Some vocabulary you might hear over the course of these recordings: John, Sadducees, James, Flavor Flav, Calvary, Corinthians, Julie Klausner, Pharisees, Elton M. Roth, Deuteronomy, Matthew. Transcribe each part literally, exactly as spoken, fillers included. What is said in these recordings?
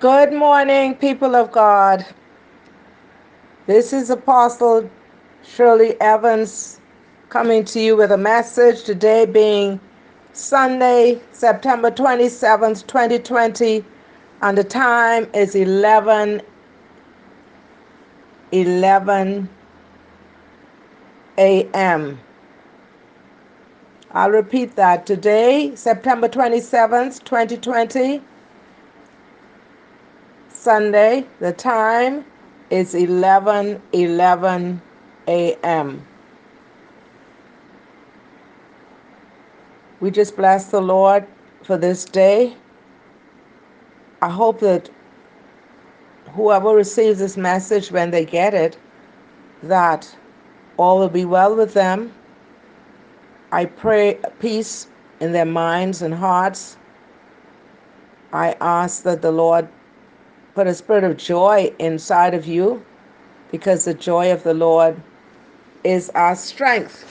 Good morning, people of God. This is Apostle Shirley Evans coming to you with a message today, being Sunday, September twenty-seventh, twenty twenty, and the time is eleven a m I'll repeat that. Today, September twenty-seventh, twenty twenty, Sunday, the time is eleven eleven a m We just bless the Lord for this day. I hope that whoever receives this message, when they get it, that all will be well with them. I pray peace in their minds and hearts. I ask that the Lord put a spirit of joy inside of you, because the joy of the Lord is our strength.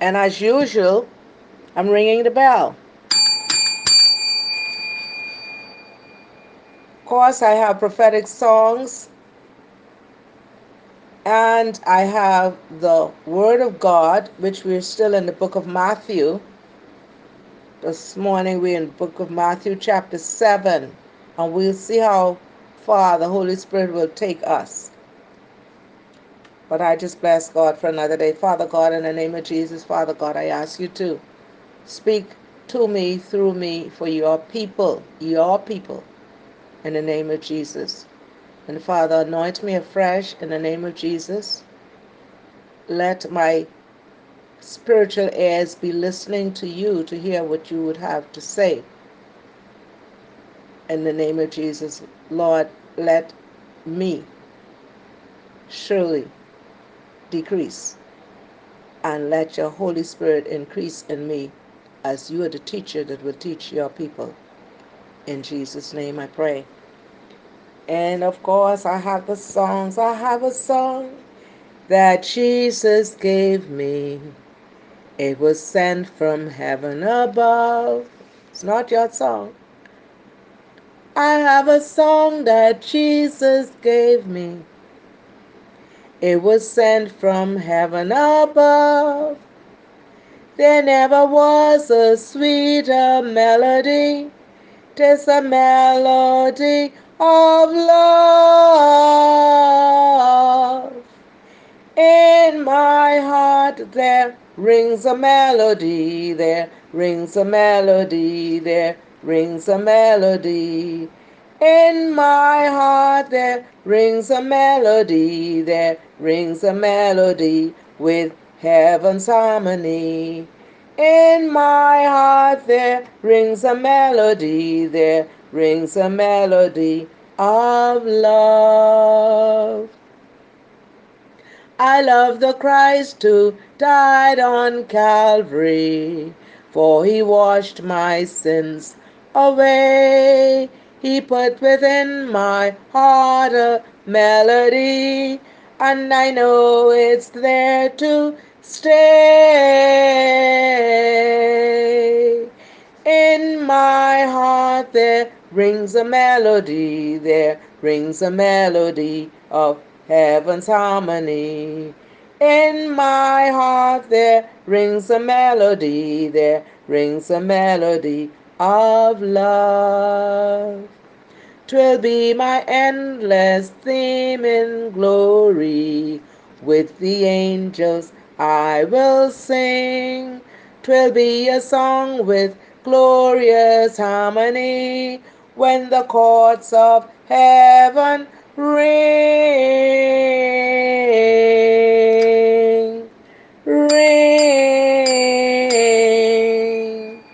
And as usual, I'm ringing the bell. Of course, I have prophetic songs, and I have the Word of God, which we're still in the book of Matthew. This morning we're in the book of Matthew chapter seven. And we'll see how far the Holy Spirit will take us. But I just bless God for another day. Father God, in the name of Jesus, Father God, I ask you to speak to me, through me, for your people, your people, in the name of Jesus. And Father, anoint me afresh in the name of Jesus. Let my spiritual ears be listening to you to hear what you would have to say. In the name of Jesus, Lord, let me surely decrease, and let your Holy Spirit increase in me, as you are the teacher that will teach your people. In Jesus' name I pray. And of course, I have the songs. I have a song that Jesus gave me. It was sent from heaven above. It's not your song. I have a song that Jesus gave me. It was sent from heaven above. There never was a sweeter melody. 'Tis a melody of love. In my heart there rings a melody, there rings a melody, there rings a melody. In my heart there rings a melody, there rings a melody with heaven's harmony. In my heart there rings a melody, there rings a melody of love. I love the Christ who died on Calvary, for he washed my sins away. He put within my heart a melody, and I know it's there to stay. In my heart there rings a melody, there rings a melody of heaven's harmony. In my heart there rings a melody, there rings a melody of love. 'Twill be my endless theme in glory. With the angels I will sing. 'Twill be a song with glorious harmony, when the courts of heaven ring, ring.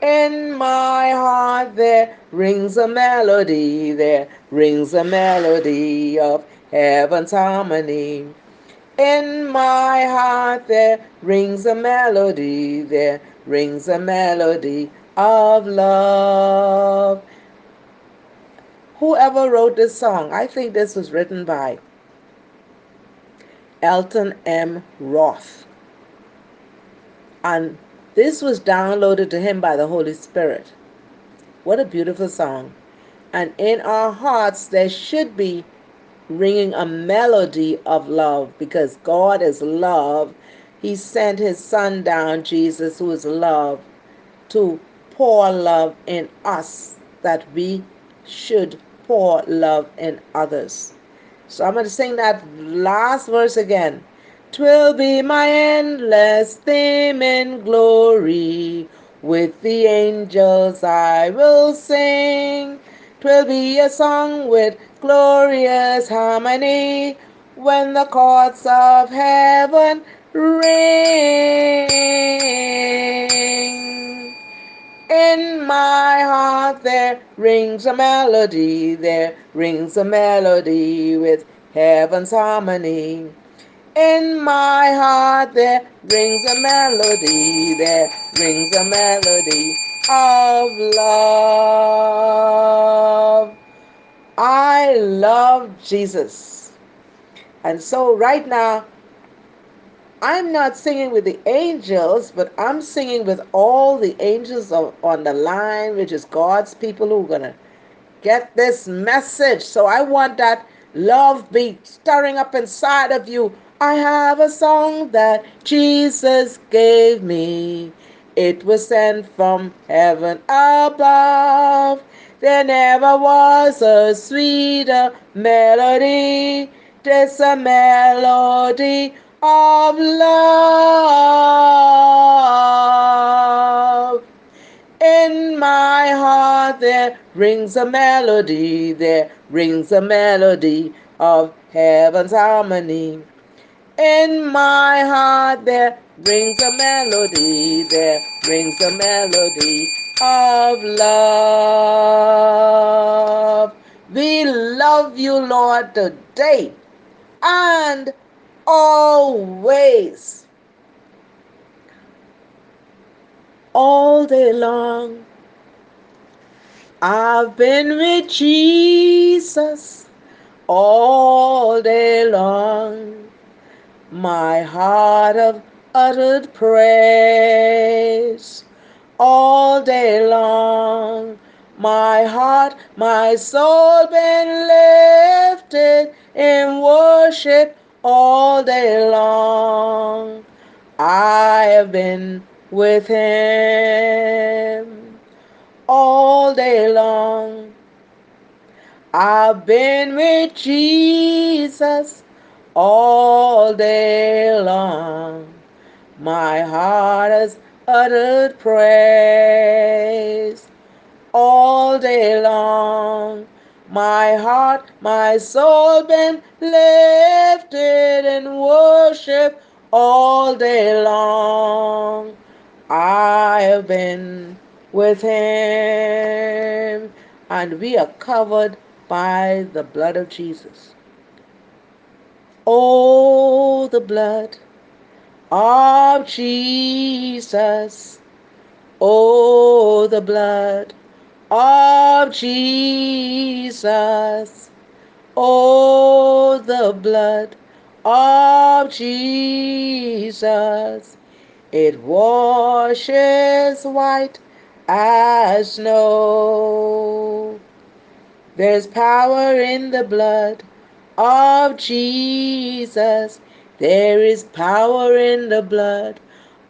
In my heart there rings a melody, there rings a melody of heaven's harmony. In my heart there rings a melody, there rings a melody of love. Whoever wrote this song, I think this was written by Elton M. Roth. And this was downloaded to him by the Holy Spirit. What a beautiful song. and in our hearts there should be ringing a melody of love, because God is love. He sent his son down, Jesus, who is love, to pour love in us, that we should pour love in others. So I'm going to sing that last verse again. 'Twill be my endless theme in glory, with the angels I will sing. 'Twill be a song with glorious harmony, when the chords of heaven ring. In my heart there rings a melody, there rings a melody with heaven's harmony. In my heart there rings a melody, there rings a melody of love. I love Jesus. And so right now, I'm not singing with the angels, but I'm singing with all the angels on the line, which is God's people who are going to get this message. So I want that love beat stirring up inside of you. I have a song that Jesus gave me. It was sent from heaven above. There never was a sweeter melody. There's a melody of love. In my heart there rings a melody, there rings a melody of heaven's harmony. In my heart there rings a melody, there rings a melody of love. We love you, Lord, today and always, all day long. I've been with Jesus all day long. My heart of uttered praise all day long. My heart, my soul been lifted in worship all day long. I have been with him all day long. I've been with Jesus all day long. My heart has uttered praise all day long. My heart, my soul been lifted in worship all day long. I have been with him, and we are covered by the blood of Jesus. Oh, the blood of Jesus. Oh, the blood of Jesus. Oh, the blood of Jesus. It washes white as snow. There's power in the blood of Jesus. There is power in the blood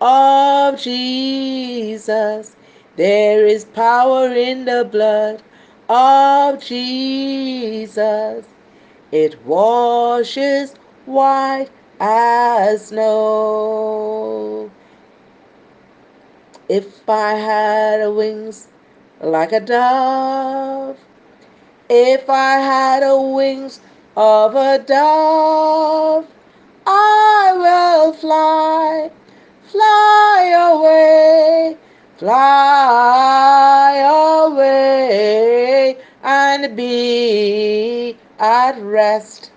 of Jesus. There is power in the blood of Jesus. It washes white as snow. If I had wings like a dove, if I had wings of a dove, I will fly, fly away, fly away, and be at rest.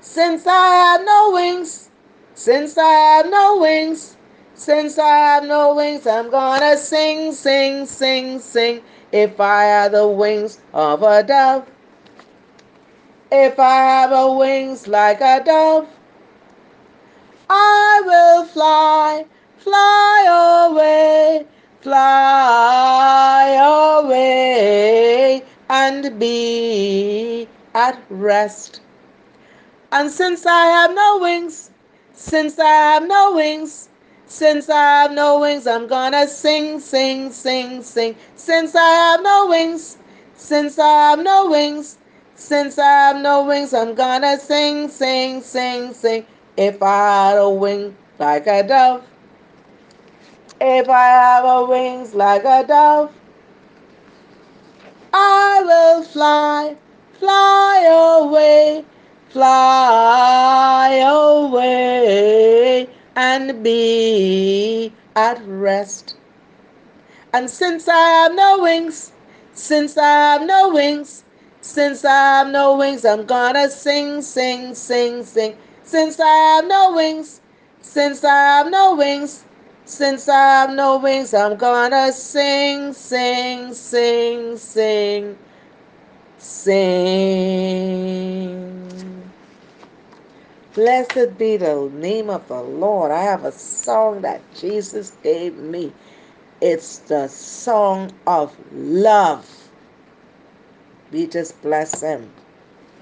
Since I have no wings, since I have no wings, since I have no wings, I'm gonna sing, sing, sing, sing. If I had the wings of a dove, if I have a wings like a dove, I will fly, fly away, fly away, be at rest. And since I have no wings, since I have no wings, since I have no wings, I'm gonna sing, sing, sing, sing. Since I have no wings, since I have no wings, since I have no wings, I'm gonna sing, sing, sing, sing. If I had a wing like a dove, if I have a wings like a dove, I will fly, fly away, fly away, and be at rest. And since I have no wings, since I have no wings, since I have no wings, I'm gonna sing, sing, sing, sing. Since I have no wings, since I have no wings, since I have no wings, I'm gonna sing, sing, sing, sing, sing. Blessed be the name of the Lord. I have a song that Jesus gave me. It's the song of love. We just bless him.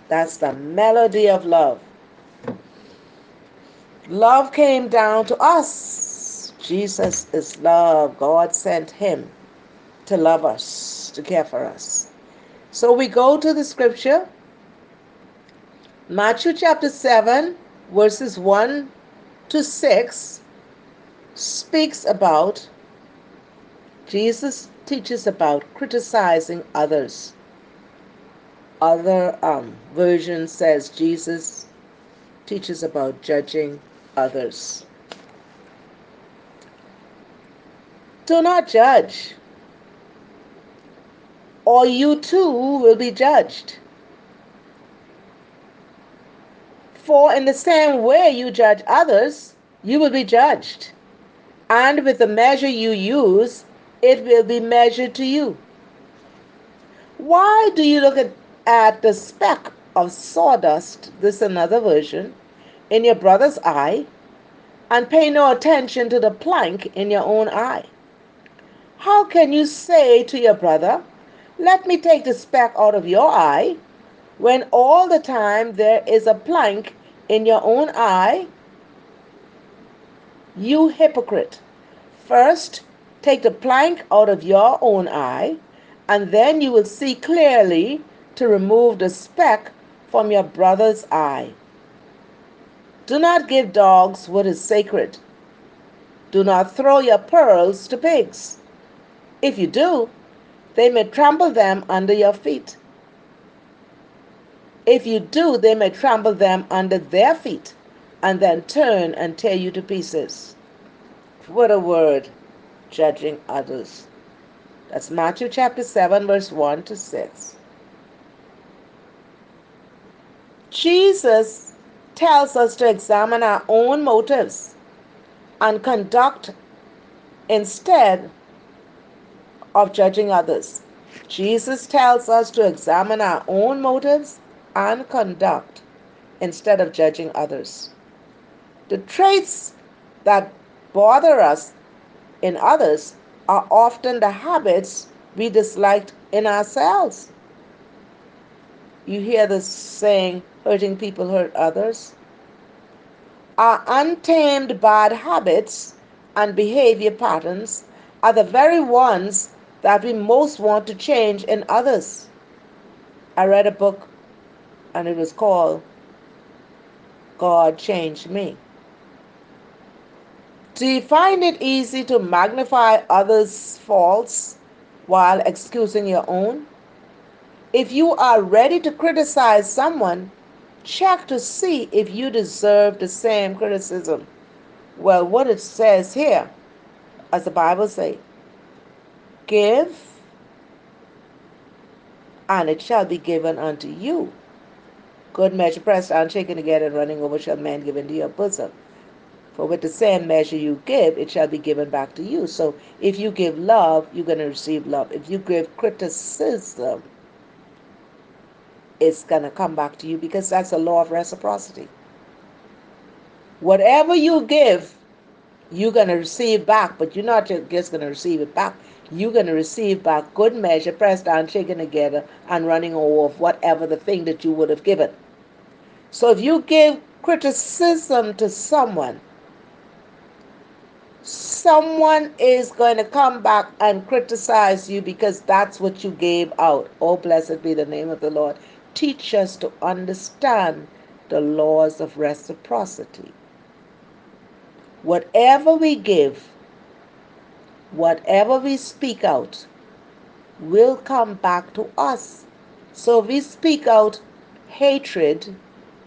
That's the melody of love. Love came down to us. Jesus is love. God sent him to love us, to care for us. So we go to the scripture. Matthew chapter seven, verses one to six, speaks about, Jesus teaches about criticizing others. Other um, version says Jesus teaches about judging others. Do not judge, or you too will be judged. For in the same way you judge others, you will be judged. And with the measure you use, it will be measured to you. Why do you look at At the speck of sawdust, this another version, in your brother's eye, and pay no attention to the plank in your own eye? How can you say to your brother, let me take the speck out of your eye, when all the time there is a plank in your own eye? You hypocrite, first take the plank out of your own eye, and then you will see clearly to remove the speck from your brother's eye. Do not give dogs what is sacred. Do not throw your pearls to pigs. If you do, they may trample them under your feet. If you do, they may trample them under their feet and then turn and tear you to pieces. What a word, judging others. That's Matthew chapter seven, verse one to six. Jesus tells us to examine our own motives and conduct instead of judging others. Jesus tells us to examine our own motives and conduct instead of judging others. The traits that bother us in others are often the habits we disliked in ourselves. You hear this saying, hurting people hurt others. Our untamed bad habits and behavior patterns are the very ones that we most want to change in others. I read a book and it was called God Changed Me. Do you find it easy to magnify others' faults while excusing your own? If you are ready to criticize someone, check to see if you deserve the same criticism. Well, what it says here, as the Bible says, give, and it shall be given unto you. Good measure, pressed down, shaken together, and running over, shall men give into your bosom. For with the same measure you give, it shall be given back to you. So if you give love, you're going to receive love. If you give criticism, it's going to come back to you, because that's a law of reciprocity. Whatever you give, you're going to receive back, but you're not just going to receive it back. You're going to receive back good measure, pressed down, shaken together, and running over of whatever the thing that you would have given. So if you gave criticism to someone, someone is going to come back and criticize you because that's what you gave out. Oh, blessed be the name of the Lord. Teach us to understand the laws of reciprocity. Whatever we give, whatever we speak out, will come back to us. So if we speak out hatred,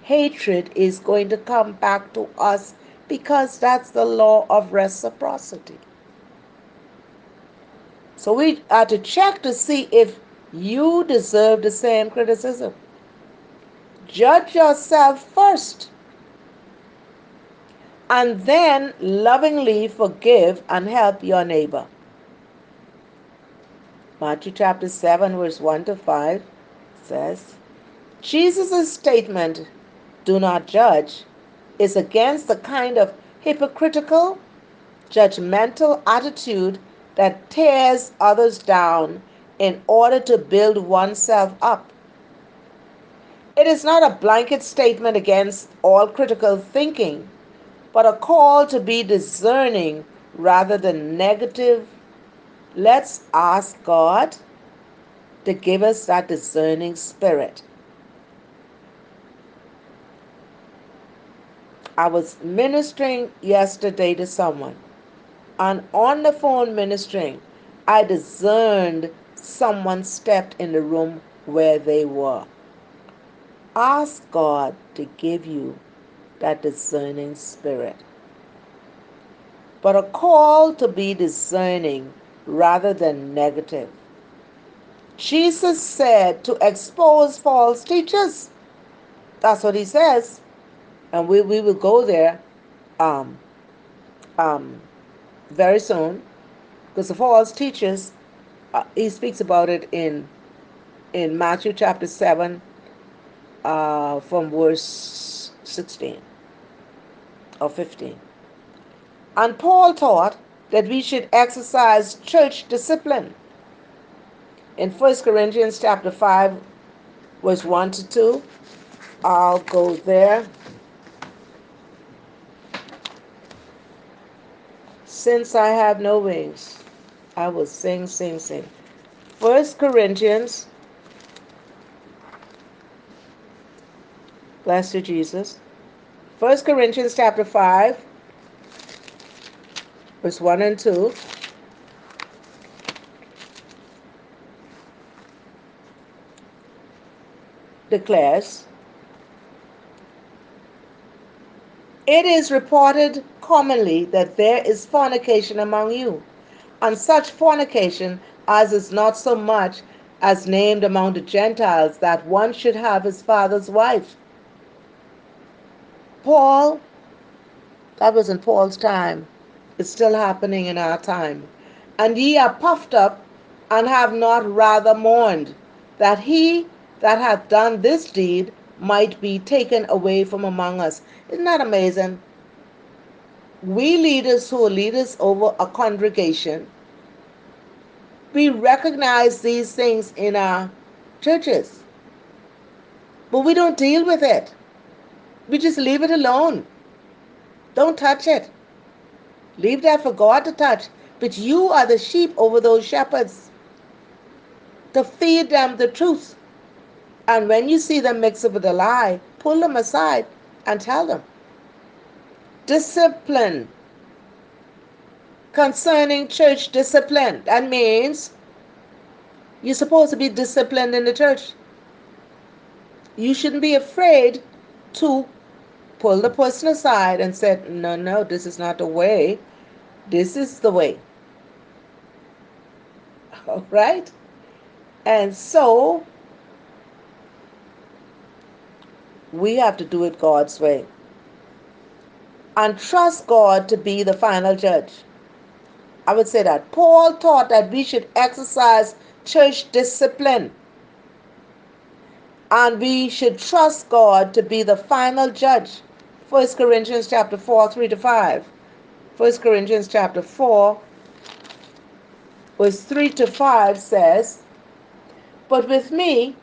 hatred is going to come back to us because that's the law of reciprocity. So we are to check to see if you deserve the same criticism. Judge yourself first, and then lovingly forgive and help your neighbor. Matthew chapter seven, verse one to five says, Jesus' statement, do not judge, is against the kind of hypocritical, judgmental attitude that tears others down in order to build oneself up. It is not a blanket statement against all critical thinking, but a call to be discerning rather than negative. Let's ask God to give us that discerning spirit. I was ministering yesterday to someone, and on the phone ministering, I discerned someone stepped in the room where they were. Ask God to give you that discerning spirit. But a call to be discerning rather than negative. Jesus said to expose false teachers. That's what he says. And we, we will go there um, um, very soon. Because the false teachers, uh, he speaks about it in, in Matthew chapter seven uh, from verse sixteen. Or fifteen. And Paul taught that we should exercise church discipline. In First Corinthians chapter five, verse one to two, I'll go there. Since I have no wings, I will sing, sing, sing. First Corinthians, bless you, Jesus. First Corinthians chapter five, verse one and two. Declares, it is reported commonly that there is fornication among you, and such fornication as is not so much as named among the Gentiles, that one should have his father's wife. Paul, that was in Paul's time. It's still happening in our time. And ye are puffed up, and have not rather mourned, that he that hath done this deed might be taken away from among us. Isn't that amazing? We leaders who are leaders over a congregation, we recognize these things in our churches, but we don't deal with it. We just leave it alone. Don't touch it. Leave that for God to touch. But you are the sheep over those shepherds, to feed them the truth. And when you see them mix up with a lie, pull them aside and tell them. Discipline. Concerning church discipline. That means you're supposed to be disciplined in the church. You shouldn't be afraid to pull the person aside and said, no, no, this is not the way. This is the way. All right? And so, we have to do it God's way. And trust God to be the final judge. I would say that. Paul taught that we should exercise church discipline. And we should trust God to be the final judge. First Corinthians chapter four, three to five. First Corinthians chapter four, verse three to five says, "But with me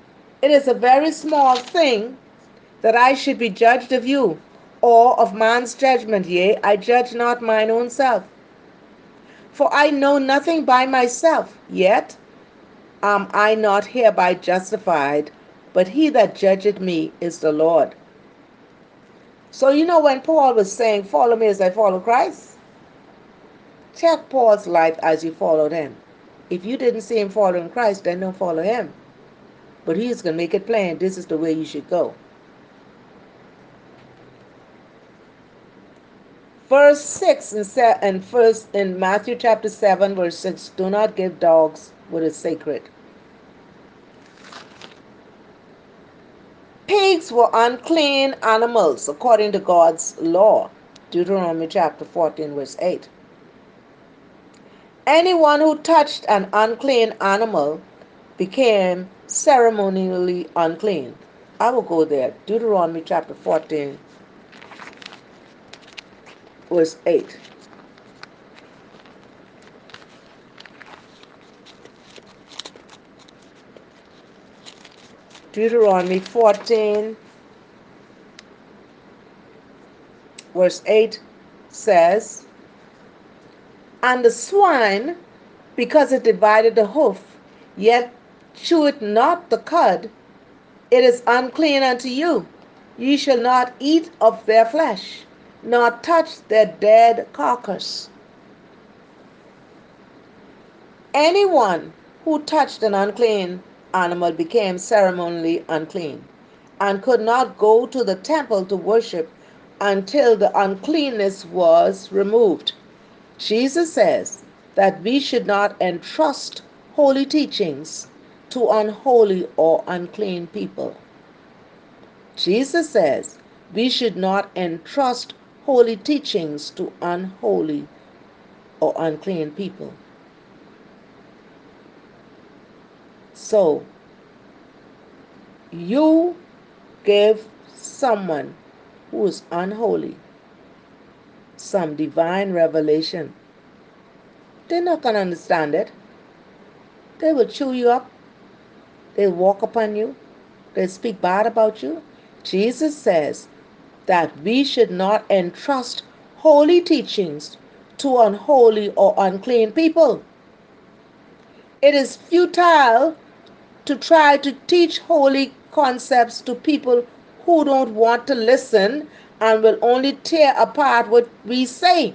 it is a very small thing that I should be judged of you, or of man's judgment. Yea, I judge not mine own self. For I know nothing by myself, yet am I not hereby justified, but he that judgeth me is the Lord." So you know, when Paul was saying, "Follow me as I follow Christ," check Paul's life as you followed him. If you didn't see him following Christ, then don't follow him. But he's going to make it plain, this is the way you should go. Verse six and se- and first in Matthew chapter seven, verse six, "Do not give dogs what is sacred." Pigs were unclean animals according to God's law. Deuteronomy chapter fourteen, verse eight. Anyone who touched an unclean animal became ceremonially unclean. I will go there. Deuteronomy chapter fourteen, verse eight. Deuteronomy fourteen, verse eight says, "And the swine, because it divided the hoof, yet cheweth not the cud, it is unclean unto you. Ye shall not eat of their flesh, nor touch their dead carcass." Anyone who touched an unclean animal became ceremonially unclean and could not go to the temple to worship until the uncleanness was removed. Jesus says that we should not entrust holy teachings to unholy or unclean people. Jesus says we should not entrust holy teachings to unholy or unclean people. So, you give someone who is unholy some divine revelation. They're not going to understand it. They will chew you up. They walk upon you. They speak bad about you. Jesus says that we should not entrust holy teachings to unholy or unclean people. It is futile to try to teach holy concepts to people who don't want to listen and will only tear apart what we say.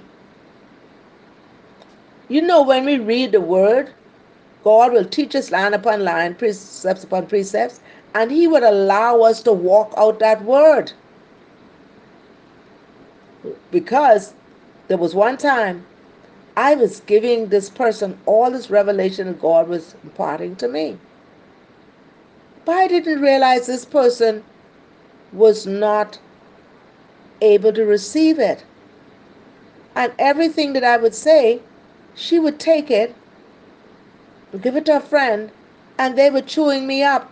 You know, when we read the word, God will teach us line upon line, precepts upon precepts, and he would allow us to walk out that word. Because there was one time I was giving this person all this revelation God was imparting to me, but I didn't realize this person was not able to receive it. And everything that I would say, she would take it, give it to a friend, and they were chewing me up.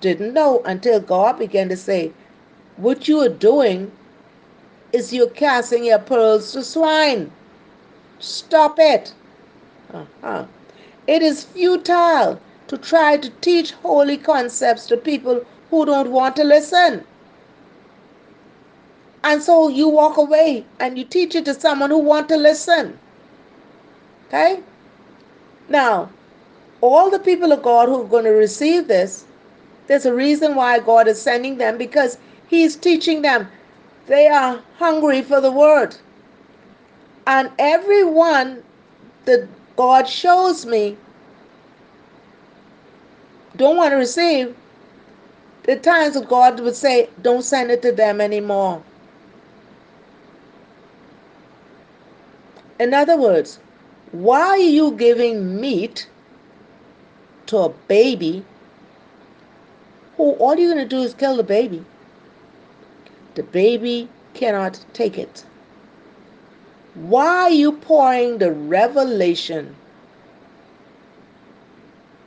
Didn't know until God began to say, "What you are doing is you're casting your pearls to swine. Stop it." Uh-huh. It is futile to try to teach holy concepts to people who don't want to listen. And so you walk away and you teach it to someone who wants to listen. Okay? Now, all the people of God who are going to receive this, there's a reason why God is sending them, because he's teaching them. They are hungry for the word. And everyone that God shows me don't want to receive, the times that God would say, "Don't send it to them anymore." In other words, why are you giving meat to a baby who all you're going to do is kill the baby? The baby cannot take it. Why are you pouring the revelation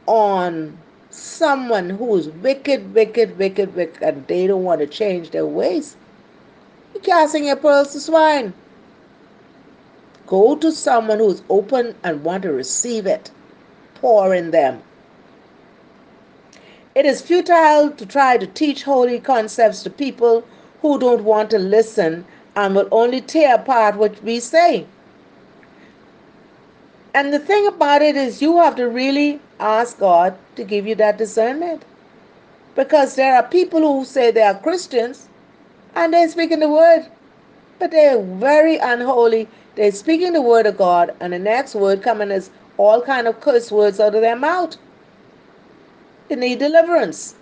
on someone who is wicked, wicked, wicked, wicked, and they don't want to change their ways? You're casting your pearls to swine. Go to someone who's open and want to receive it. Pour in them. It is futile to try to teach holy concepts to people who don't want to listen and will only tear apart what we say. And the thing about it is, you have to really ask God to give you that discernment. Because there are people who say they are Christians and they're speaking the word, but they're very unholy. They're speaking the word of God, and the next word coming is all kind of curse words out of their mouth. They need deliverance.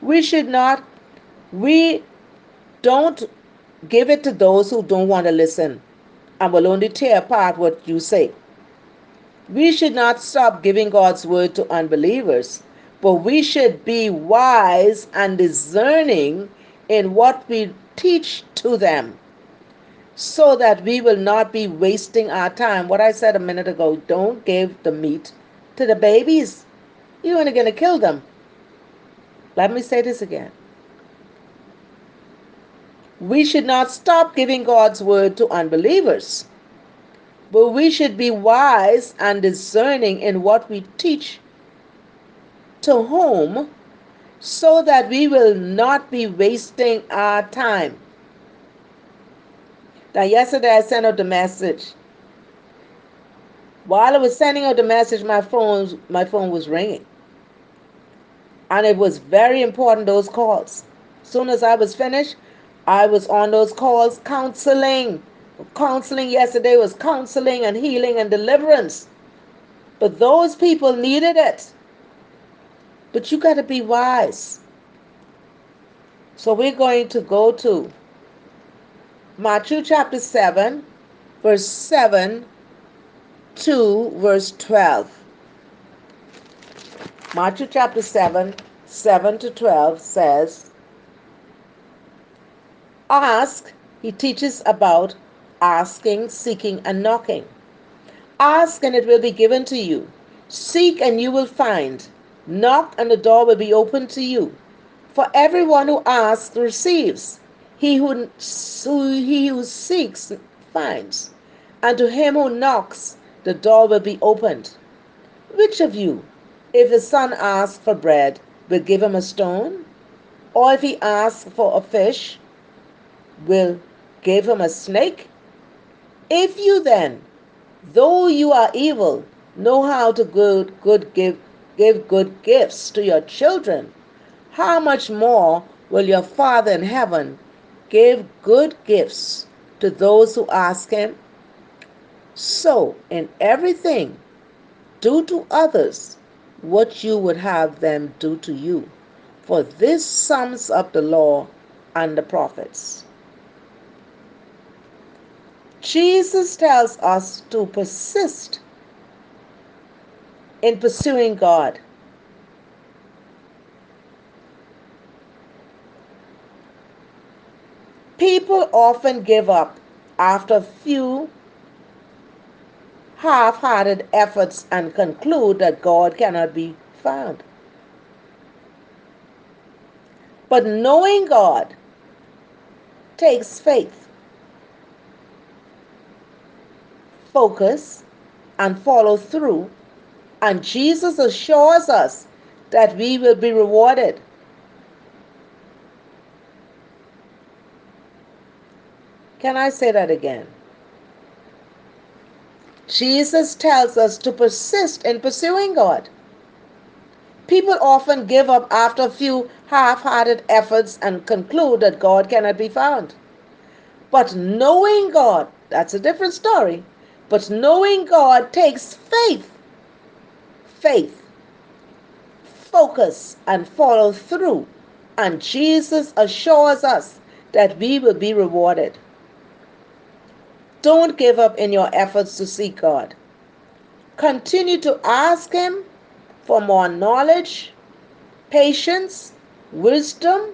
We should not, we don't give it to those who don't want to listen and will only tear apart what you say. We should not stop giving God's word to unbelievers, but we should be wise and discerning in what we teach to them so that we will not be wasting our time. What I said a minute ago, don't give the meat to the babies. You're only going to kill them. Let me say this again. We should not stop giving God's word to unbelievers, but we should be wise and discerning in what we teach to whom, so that we will not be wasting our time. Now, yesterday I sent out the message. While I was sending out the message, my phone, my phone was ringing. And it was very important, those calls. As soon as I was finished, I was on those calls counseling. Counseling yesterday was counseling and healing and deliverance. But those people needed it. But you got to be wise. So we're going to go to Matthew chapter seven, verse seven to verse twelve. Matthew chapter seven, seven to twelve says, ask, he teaches about asking, seeking, and knocking. Ask and it will be given to you. Seek and you will find. Knock and the door will be open to you. For everyone who asks receives. He who, he who seeks finds. And to him who knocks, the door will be opened. Which of you, if his son asks for bread, will give him a stone? Or if he asks for a fish, will give him a snake? If you then, though you are evil, know how to good, good give, give good gifts to your children, how much more will your Father in heaven give good gifts to those who ask him? So in everything, do to others what you would have them do to you. For this sums up the law and the prophets. Jesus tells us to persist in pursuing God. People often give up after a few half-hearted efforts and conclude that God cannot be found. But knowing God takes faith, focus, and follow through. And Jesus assures us that we will be rewarded. Can I say that again? Jesus tells us to persist in pursuing God. People often give up after a few half-hearted efforts and conclude that God cannot be found. But knowing God, that's a different story. But knowing God takes faith. Faith, focus, and follow through, and Jesus assures us that we will be rewarded. Don't give up in your efforts to seek God. Continue to ask him for more knowledge, patience, wisdom,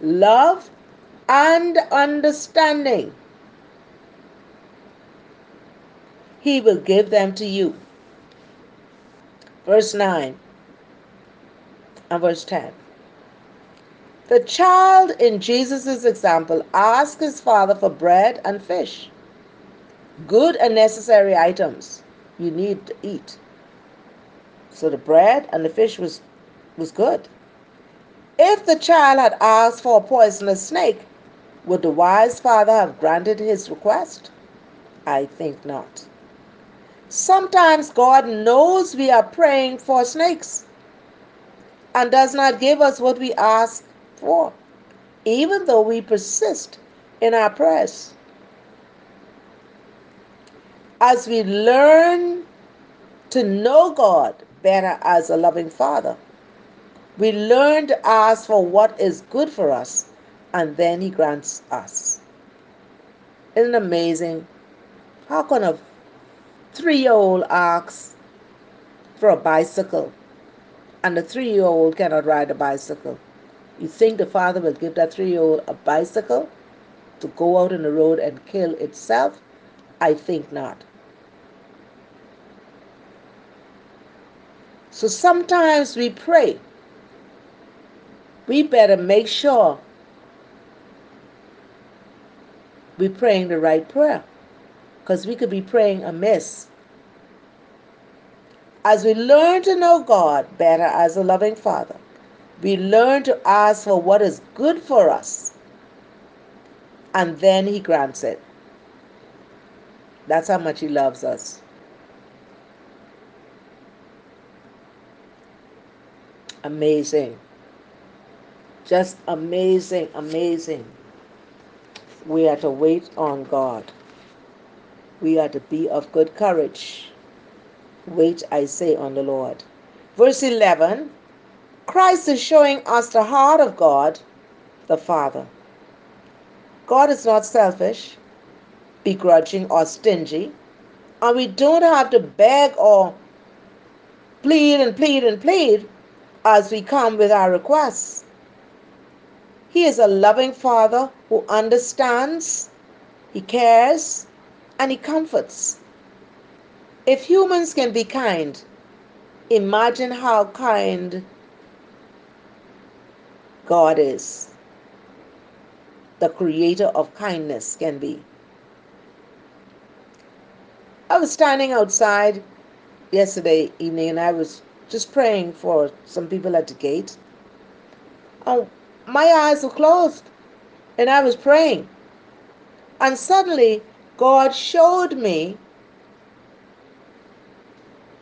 love, and understanding. He will give them to you. Verse nine and verse ten. The child in Jesus' example asked his father for bread and fish. good and necessary items you need to eat. So the bread and the fish was, was good. If the child had asked for a poisonous snake, would the wise father have granted his request? I think not. Sometimes God knows we are praying for snakes and does not give us what we ask for, even though we persist in our prayers. As we learn to know God better as a loving Father, we learn to ask for what is good for us, and then He grants us. Isn't it amazing? How can a three-year-old asks for a bicycle and the three-year-old cannot ride a bicycle? You think the father will give that three-year-old a bicycle to go out on the road and kill itself? I think not. So sometimes we pray. We better make sure we're praying the right prayer, because we could be praying amiss. As we learn to know God better as a loving Father, we learn to ask for what is good for us, and then He grants it. That's how much He loves us. Amazing. Just amazing, amazing. We are to wait on God. We are to be of good courage. Wait, I say, on the Lord. Verse eleven, Christ is showing us the heart of God, the Father. God is not selfish, begrudging, or stingy, and we don't have to beg or plead and plead and plead as we come with our requests. He is a loving Father who understands, He cares, and He comforts. If humans can be kind, imagine how kind God is. The creator of kindness can be. I was standing outside yesterday evening and I was just praying for some people at the gate. Oh, my eyes were closed and I was praying. And suddenly, God showed me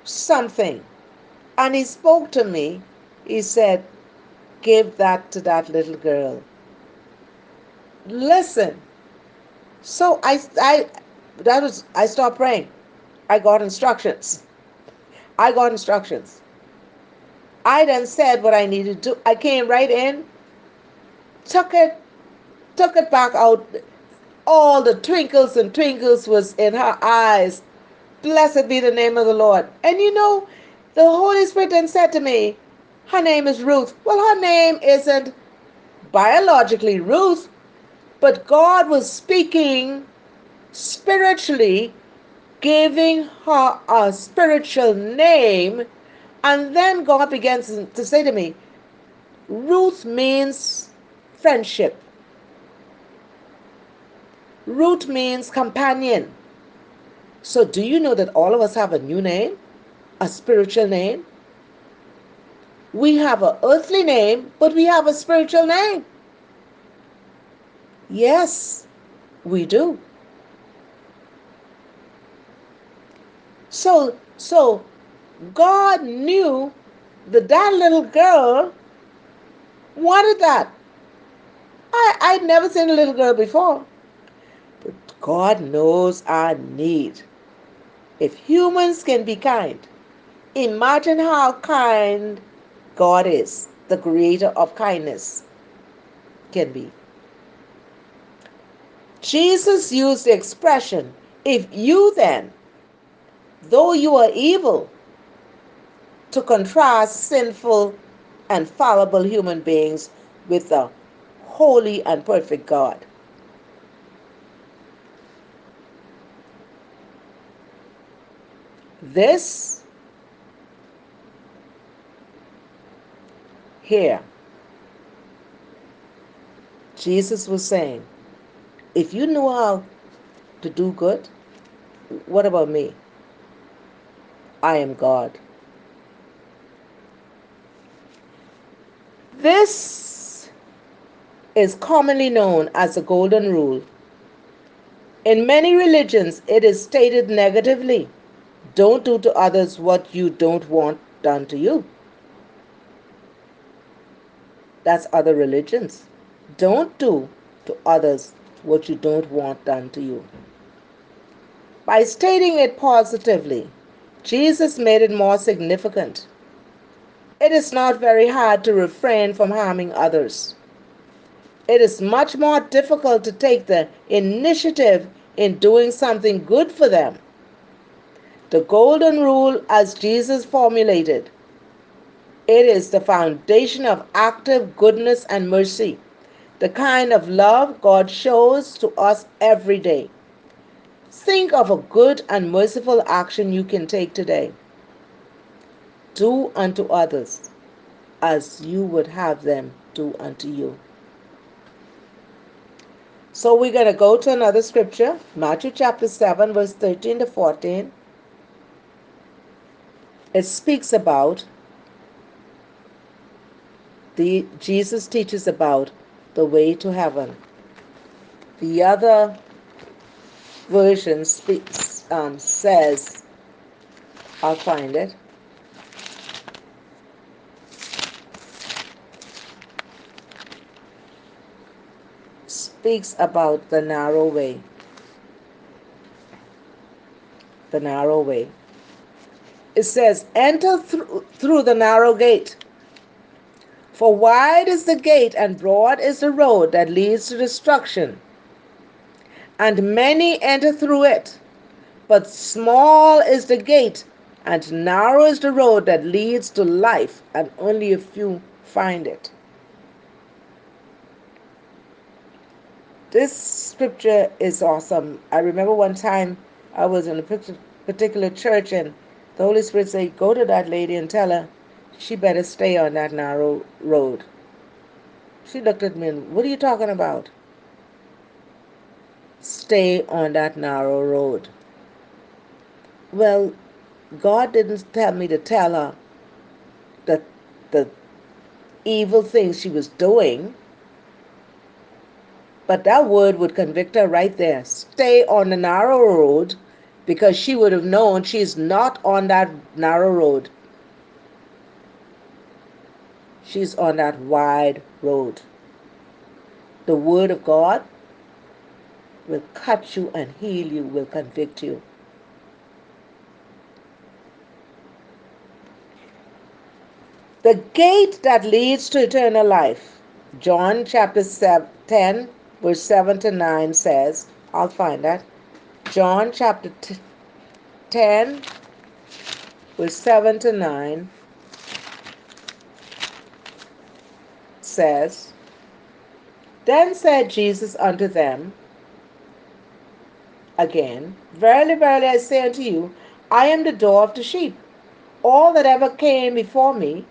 something, and He spoke to me. He said, give that to that little girl. Listen. So I, I, that was, I stopped praying. I got instructions. I got instructions. I then said what I needed to do. I came right in, took it, took it back out. All the twinkles and twinkles was in her eyes. Blessed be the name of the Lord. And you know, the Holy Spirit then said to me, her name is Ruth. Well, her name isn't biologically Ruth, but God was speaking spiritually, giving her a spiritual name. And then God began to say to me, Ruth means friendship. Root means companion. So do you know that all of us have a new name, a spiritual name? We have an earthly name, but we have a spiritual name. Yes, we do. So, so God knew that that little girl wanted that. I, I'd never seen a little girl before. God knows our need. If humans can be kind, imagine how kind God is, the creator of kindness, can be. Jesus used the expression, if you then, though you are evil, to contrast sinful and fallible human beings with the holy and perfect God. This here, Jesus was saying, if you know how to do good, what about me? I am God. This is commonly known as the Golden Rule. In many religions, it is stated negatively. Don't do to others what you don't want done to you. That's other religions. Don't do to others what you don't want done to you. By stating it positively, Jesus made it more significant. It is not very hard to refrain from harming others. It is much more difficult to take the initiative in doing something good for them. The Golden Rule, as Jesus formulated, it is the foundation of active goodness and mercy, the kind of love God shows to us every day. Think of a good and merciful action you can take today. Do unto others as you would have them do unto you. So we're going to go to another scripture, Matthew chapter seven, verse thirteen to fourteen. It speaks about, the Jesus teaches about the way to heaven. The other version speaks, um, says, I'll find it. Speaks about the narrow way. The narrow way. It says, enter through, through the narrow gate. For wide is the gate and broad is the road that leads to destruction. And many enter through it. But small is the gate and narrow is the road that leads to life, and only a few find it. This scripture is awesome. I remember one time I was in a particular church and the Holy Spirit said, go to that lady and tell her she better stay on that narrow road. She looked at me and, what are you talking about? Stay on that narrow road. Well, God didn't tell me to tell her that the evil things she was doing. But that word would convict her right there. Stay on the narrow road, because she would have known she's not on that narrow road. She's on that wide road. The word of God will cut you and heal you, will convict you. The gate that leads to eternal life. John chapter ten, verse seven to nine says, I'll find that. John chapter ten, verse seven to nine says, then said Jesus unto them, again, verily, verily, I say unto you, I am the door of the sheep. All that ever came before me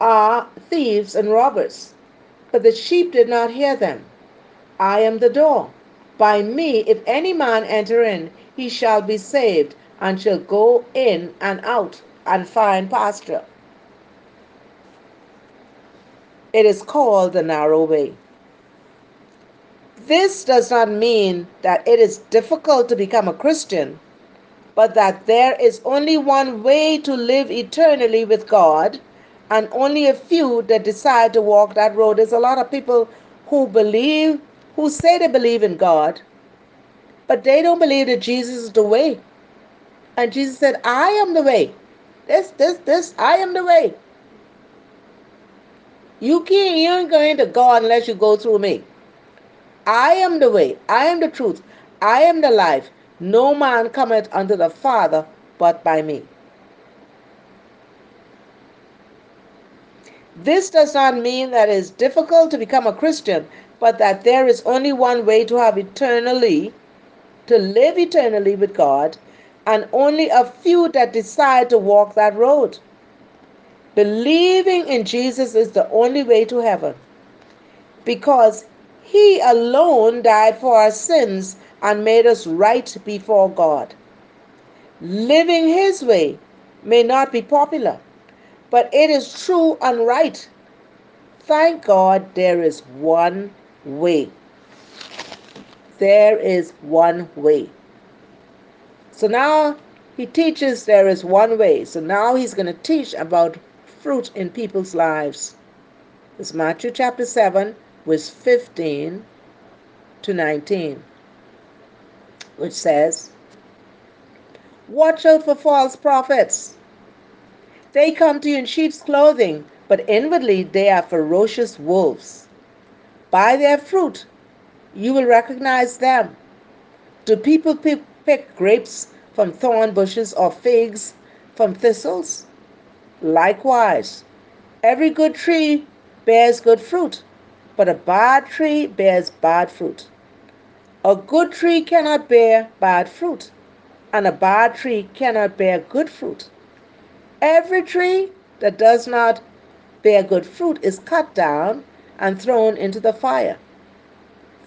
are thieves and robbers, but the sheep did not hear them. I am the door. By me, if any man enter in, he shall be saved, and shall go in and out, and find pasture. It is called the narrow way. This does not mean that it is difficult to become a Christian, but that there is only one way to live eternally with God, and only a few that decide to walk that road. There's a lot of people who believe, who say they believe in God, but they don't believe that Jesus is the way. And Jesus said, I am the way. This, this, this, I am the way. You can't, you ain't going to God unless you go through me. I am the way. I am the truth. I am the life. No man cometh unto the Father but by me. This does not mean that it is difficult to become a Christian, but that there is only one way to have eternally, to live eternally with God, and only a few that decide to walk that road. Believing in Jesus is the only way to heaven, because he alone died for our sins and made us right before God. living his way may not be popular, but it is true and right. Thank God there is one way. There is one way. So now he teaches there is one way. So now he's going to teach about fruit in people's lives. It's Matthew chapter seven, verse fifteen to nineteen, which says, "Watch out for false prophets. They come to you in sheep's clothing, but inwardly they are ferocious wolves. By their fruit you will recognize them. Do people pick grapes from thorn bushes or figs from thistles? Likewise, every good tree bears good fruit, but a bad tree bears bad fruit. A good tree cannot bear bad fruit, and a bad tree cannot bear good fruit. Every tree that does not bear good fruit is cut down and thrown into the fire.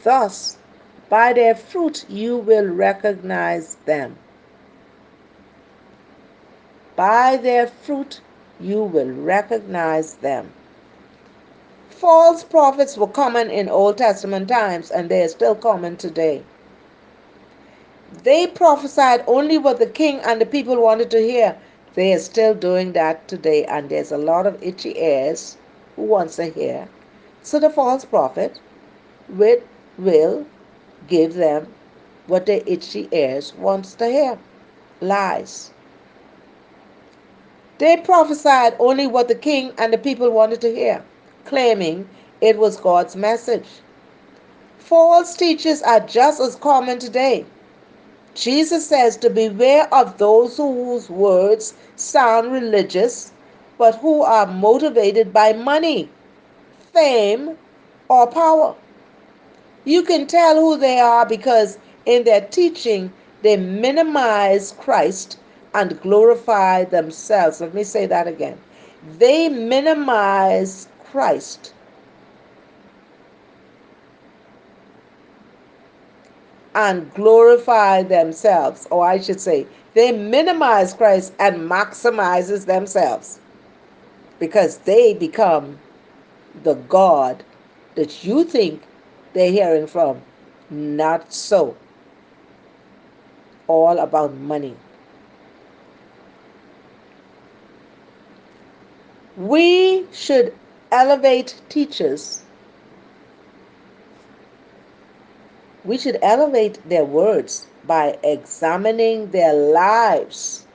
Thus, by their fruit you will recognize them." By their fruit you will recognize them. False prophets were common in Old Testament times, and they are still common today. They prophesied only what the king and the people wanted to hear. They are still doing that today, and there's a lot of itchy ears who wants to hear. So the false prophet will, will give them what their itchy ears wants to hear. Lies. They prophesied only what the king and the people wanted to hear, claiming it was God's message. False teachers are just as common today. Jesus says to beware of those whose words sound religious, but who are motivated by money, fame, or power. You can tell who they are because in their teaching they minimize Christ and glorify themselves. Let me say that again. They minimize Christ and glorify themselves, or I should say, they minimize Christ and maximizes themselves, because they become the God that you think they're hearing from. Not so. All about money. We should elevate teachers. We should elevate their words by examining their lives.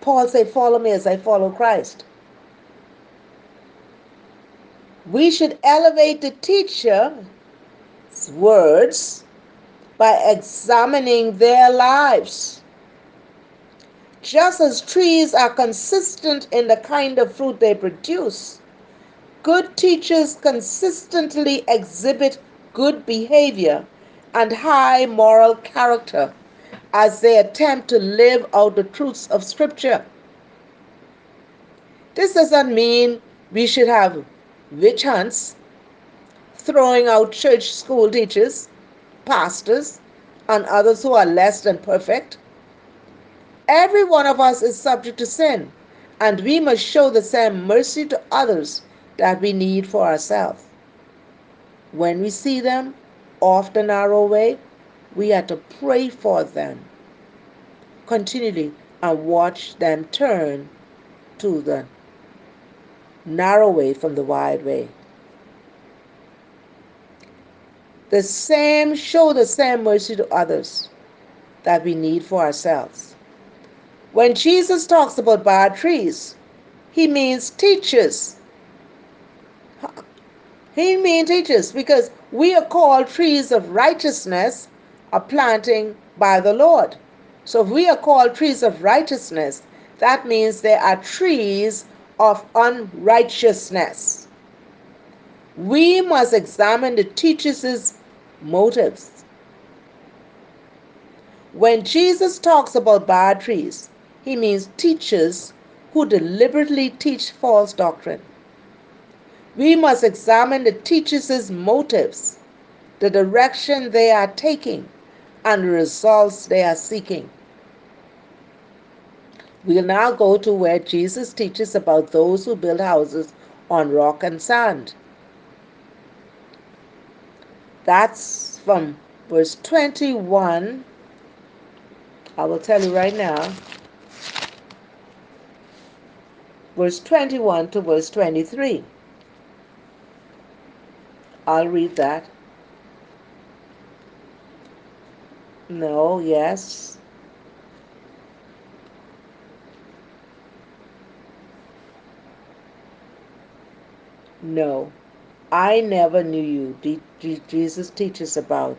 Paul said, "Follow me as I follow Christ." We should elevate the teacher's words by examining their lives. Just as trees are consistent in the kind of fruit they produce, good teachers consistently exhibit good behavior and high moral character as they attempt to live out the truths of Scripture. This doesn't mean we should have witch hunts, throwing out church school teachers, pastors, and others who are less than perfect. Every one of us is subject to sin, and we must show the same mercy to others that we need for ourselves. When we see them off the narrow way, we are to pray for them continually and watch them turn to the narrow way from the wide way. The same, show the same mercy to others that we need for ourselves. When Jesus talks about bad trees, he means teachers. He means teachers because we are called trees of righteousness, a planting by the Lord. So if we are called trees of righteousness, that means there are trees of unrighteousness. We must examine the teachers' motives. When Jesus talks about bad trees, he means teachers who deliberately teach false doctrine. We must examine the teachers' motives, the direction they are taking, and the results they are seeking. We'll now go to where Jesus teaches about those who build houses on rock and sand. That's from verse twenty-one. I will tell you right now. Verse twenty-one to verse twenty-three. I'll read that. No, yes. No, I never knew you. D- D- Jesus teaches about.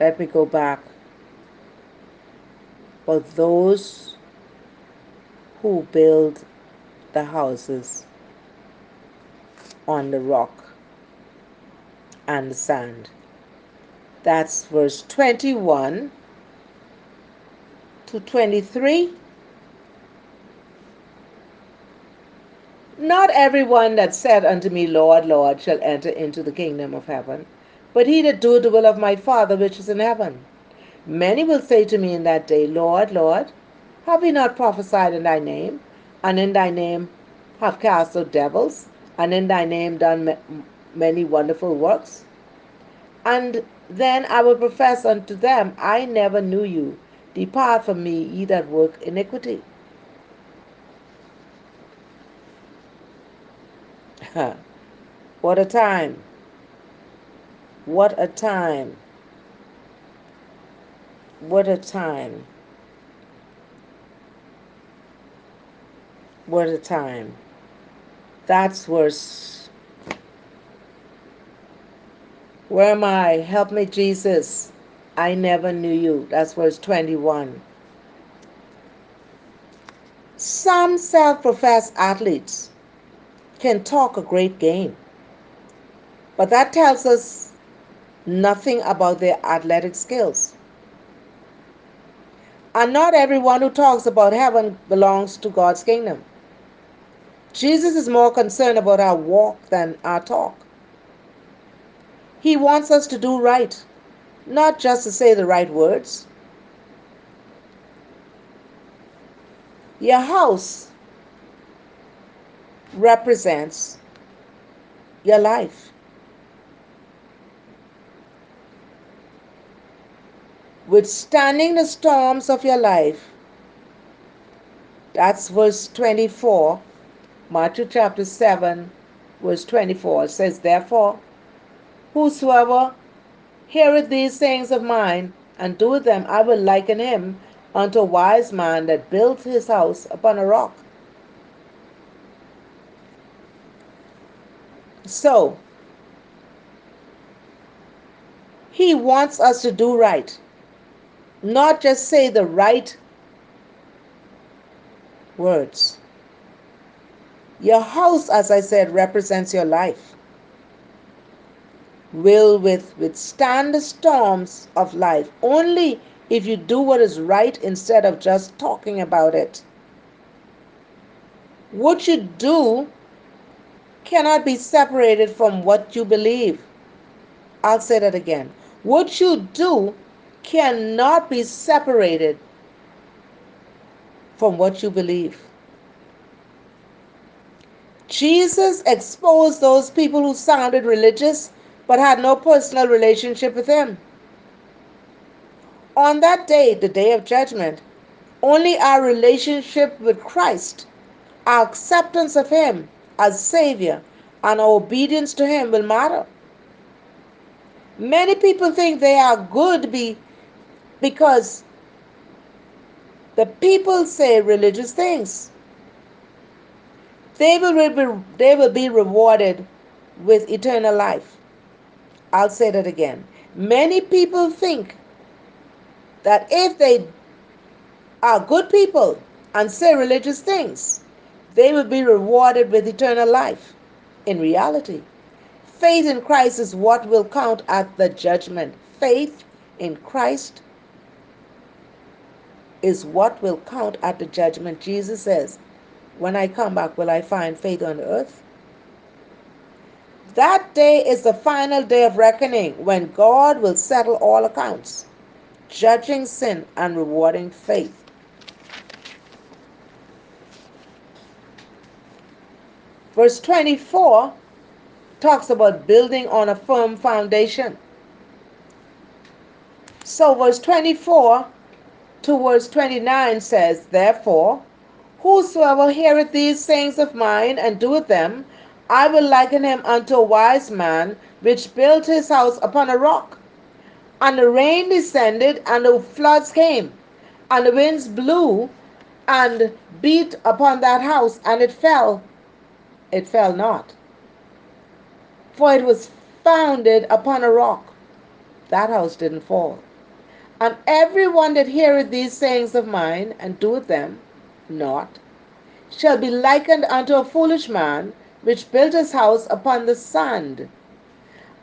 Let me go back. For those who build the houses on the rock and the sand. That's verse twenty-one to twenty-three. Not everyone that said unto me, Lord, Lord, shall enter into the kingdom of heaven, but he that doeth the will of my Father which is in heaven. Many will say to me in that day, Lord, Lord, have we not prophesied in thy name, and in thy name have cast out devils, and in thy name done many wonderful works? And then I will profess unto them, I never knew you. Depart from me, ye that work iniquity. What a time. What a time. What a time. What a time. That's worse. Where am I? Help me, Jesus. I never knew you. That's verse twenty-one. Some self-professed athletes can talk a great game, but that tells us nothing about their athletic skills. And not everyone who talks about heaven belongs to God's kingdom. Jesus is more concerned about our walk than our talk. He wants us to do right, not just to say the right words. Your house represents your life. Withstanding the storms of your life. That's verse twenty-four. Matthew chapter seven, verse twenty-four. It says, therefore, whosoever heareth these sayings of mine and doeth them, I will liken him unto a wise man that built his house upon a rock. So, he wants us to do right, not just say the right words. Your house, as I said, represents your life. Will with, withstand the storms of life only if you do what is right instead of just talking about it. What you do cannot be separated from what you believe. I'll say that again. What you do cannot be separated from what you believe. Jesus exposed those people who sounded religious but had no personal relationship with him. On that day, the day of judgment, only our relationship with Christ, our acceptance of him as Savior, and our obedience to him will matter. Many people think they are good be because the people say religious things. They will be, they will be rewarded with eternal life. I'll say that again. Many people think that if they are good people and say religious things, they will be rewarded with eternal life. In reality, faith in Christ is what will count at the judgment. Faith in Christ is what will count at the judgment. Jesus says, when I come back, will I find faith on earth? That day is the final day of reckoning when God will settle all accounts. judging sin and rewarding faith. Verse twenty-four talks about building on a firm foundation. So verse twenty-four to verse twenty-nine says, "Therefore, whosoever heareth these sayings of mine and doeth them, I will liken him unto a wise man, which built his house upon a rock. And the rain descended, and the floods came, and the winds blew, and beat upon that house, and it fell. It fell not. For it was founded upon a rock." That house didn't fall. "And everyone that heareth these sayings of mine, and doeth them not, shall be likened unto a foolish man, which built his house upon the sand.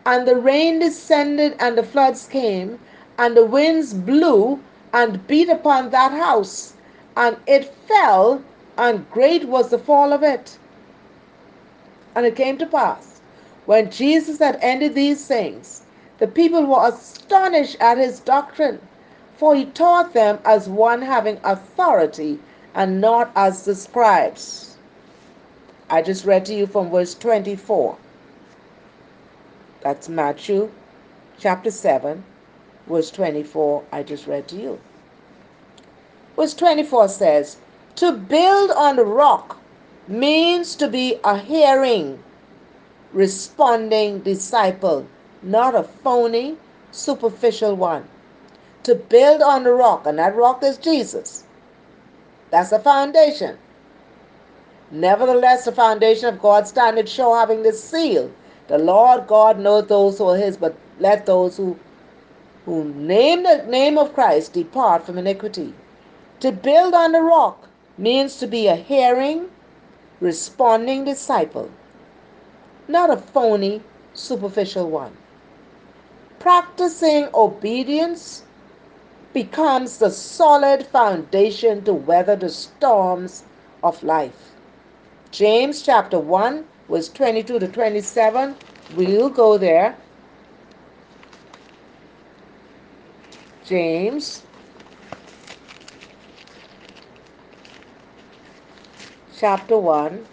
And the rain descended, and the floods came, and the winds blew, and beat upon that house, and it fell, and great was the fall of it." And it came to pass, when Jesus had ended these things, the people were astonished at his doctrine, for he taught them as one having authority, and not as the scribes. I just read to you from verse twenty-four. That's Matthew chapter seven, verse twenty-four. I just read to you. Verse twenty-four says, to build on the rock means to be a hearing, responding disciple, not a phony, superficial one. To build on the rock, and that rock is Jesus. That's a foundation. Nevertheless, the foundation of God standeth sure, having this seal: the Lord God knoweth those who are his, but let those who, who name the name of Christ depart from iniquity. To build on the rock means to be a hearing, responding disciple, not a phony, superficial one. Practicing obedience becomes the solid foundation to weather the storms of life. James chapter one, verse twenty-two to twenty-seven. We'll go there. James chapter one.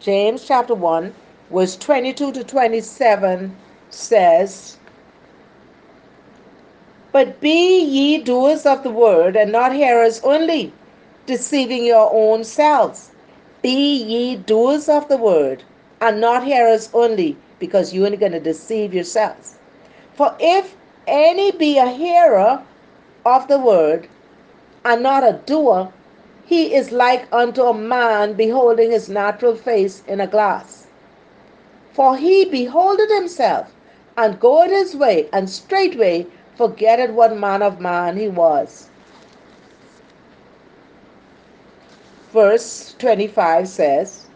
James chapter one, verse twenty-two to twenty-seven says, "But be ye doers of the word, and not hearers only, deceiving your own selves." Be ye doers of the word, and not hearers only, because you ain't going to deceive yourselves. "For if any be a hearer of the word, and not a doer, he is like unto a man beholding his natural face in a glass. For he beholdeth himself, and goeth his way, and straightway forgetteth what man of man he was." Verse twenty-five says,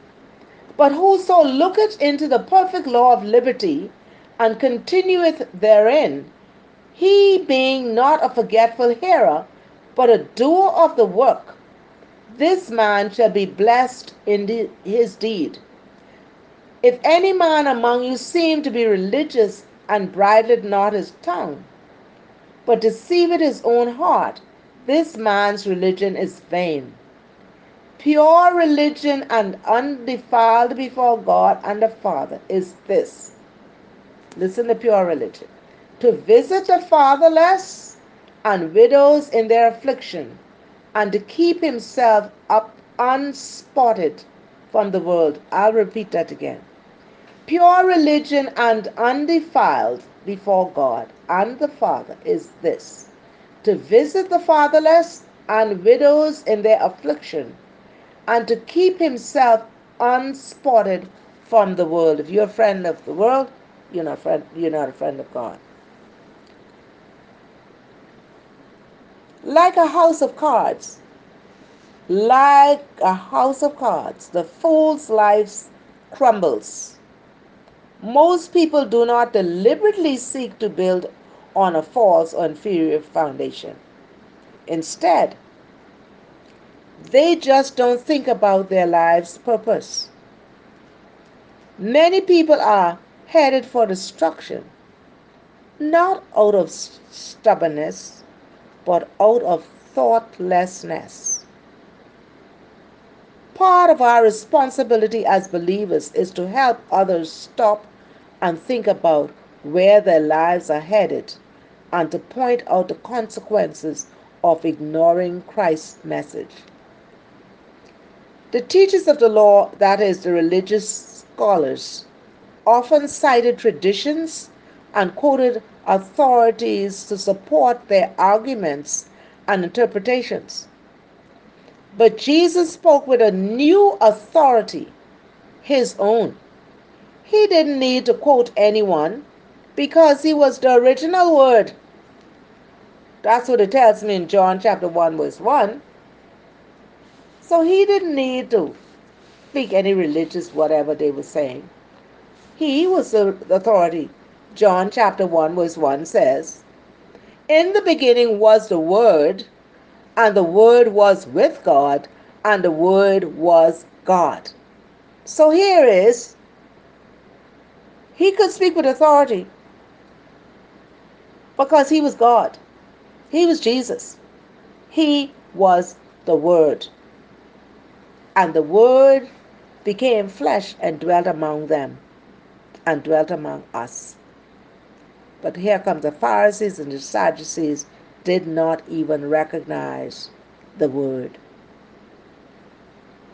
"But whoso looketh into the perfect law of liberty, and continueth therein, he being not a forgetful hearer, but a doer of the work, this man shall be blessed in his deed. If any man among you seem to be religious, and bridleth not his tongue, but deceiveth his own heart, this man's religion is vain. Pure religion and undefiled before God and the Father is this." Listen to pure religion. "To visit the fatherless and widows in their affliction, and to keep himself up unspotted from the world." I'll repeat that again. "Pure religion and undefiled before God and the Father is this: to visit the fatherless and widows in their affliction, and to keep himself unspotted from the world." If you're a friend of the world, you're not a friend, you're not a friend of God. Like a house of cards, like a house of cards, the fool's life crumbles. Most people do not deliberately seek to build on a false or inferior foundation. Instead, they just don't think about their life's purpose. Many people are headed for destruction not out of stubbornness, but out of thoughtlessness. Part of our responsibility as believers is to help others stop and think about where their lives are headed and to point out the consequences of ignoring Christ's message. The teachers of the law, that is, the religious scholars, often cited traditions and quoted authorities to support their arguments and interpretations. But Jesus spoke with a new authority, his own. He didn't need to quote anyone because he was the original word. That's what it tells me in John chapter one, verse one. So he didn't need to speak any religious whatever they were saying. He was the authority. John chapter one, verse one says, "In the beginning was the Word, and the Word was with God, and the Word was God." So here is, he could speak with authority because he was God. He was Jesus. He was the Word. And the Word became flesh and dwelt among them and dwelt among us. But here comes the Pharisees and the Sadducees did not even recognize the Word.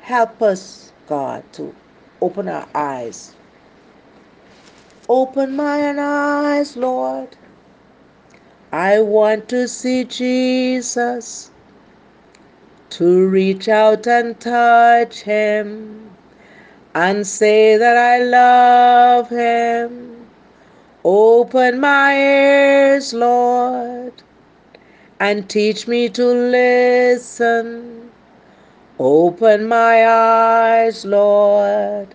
Help us, God, to open our eyes. Open mine eyes, Lord. I want to see Jesus, to reach out and touch him and say that I love him. Open my ears, Lord, and teach me to listen. Open my eyes, Lord.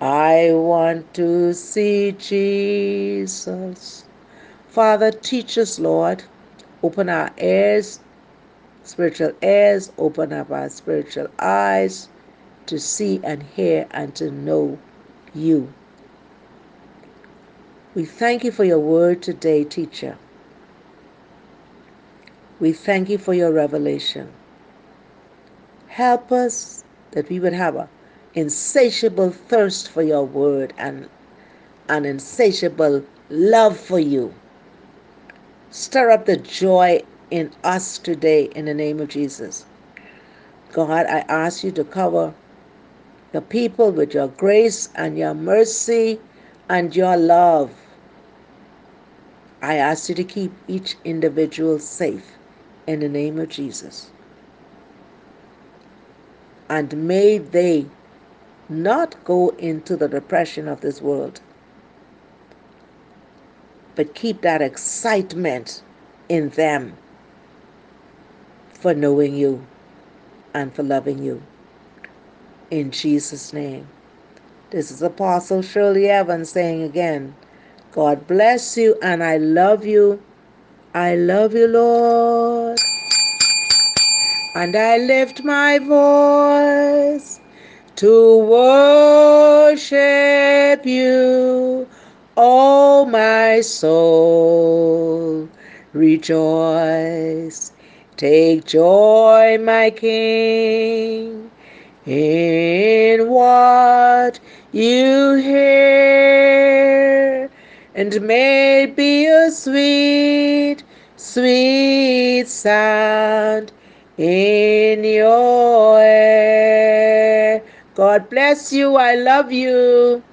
I want to see Jesus. Father, teach us, Lord. Open our ears, spiritual ears. Open up our spiritual eyes to see and hear and to know you. We thank you for your word today, teacher. We thank you for your revelation. Help us that we would have an insatiable thirst for your word and an insatiable love for you. Stir up the joy in us today in the name of Jesus. God, I ask you to cover your people with your grace and your mercy and your love. I ask you to keep each individual safe in the name of Jesus. And may they not go into the depression of this world, but keep that excitement in them for knowing you and for loving you. In Jesus' name. This is Apostle Shirley Evans saying again, God bless you and I love you. I love you, Lord. And I lift my voice to worship you. Oh, my soul, rejoice. Take joy, my King, in what you hear, and may it be a sweet, sweet sound in your ear. God bless you. I love you.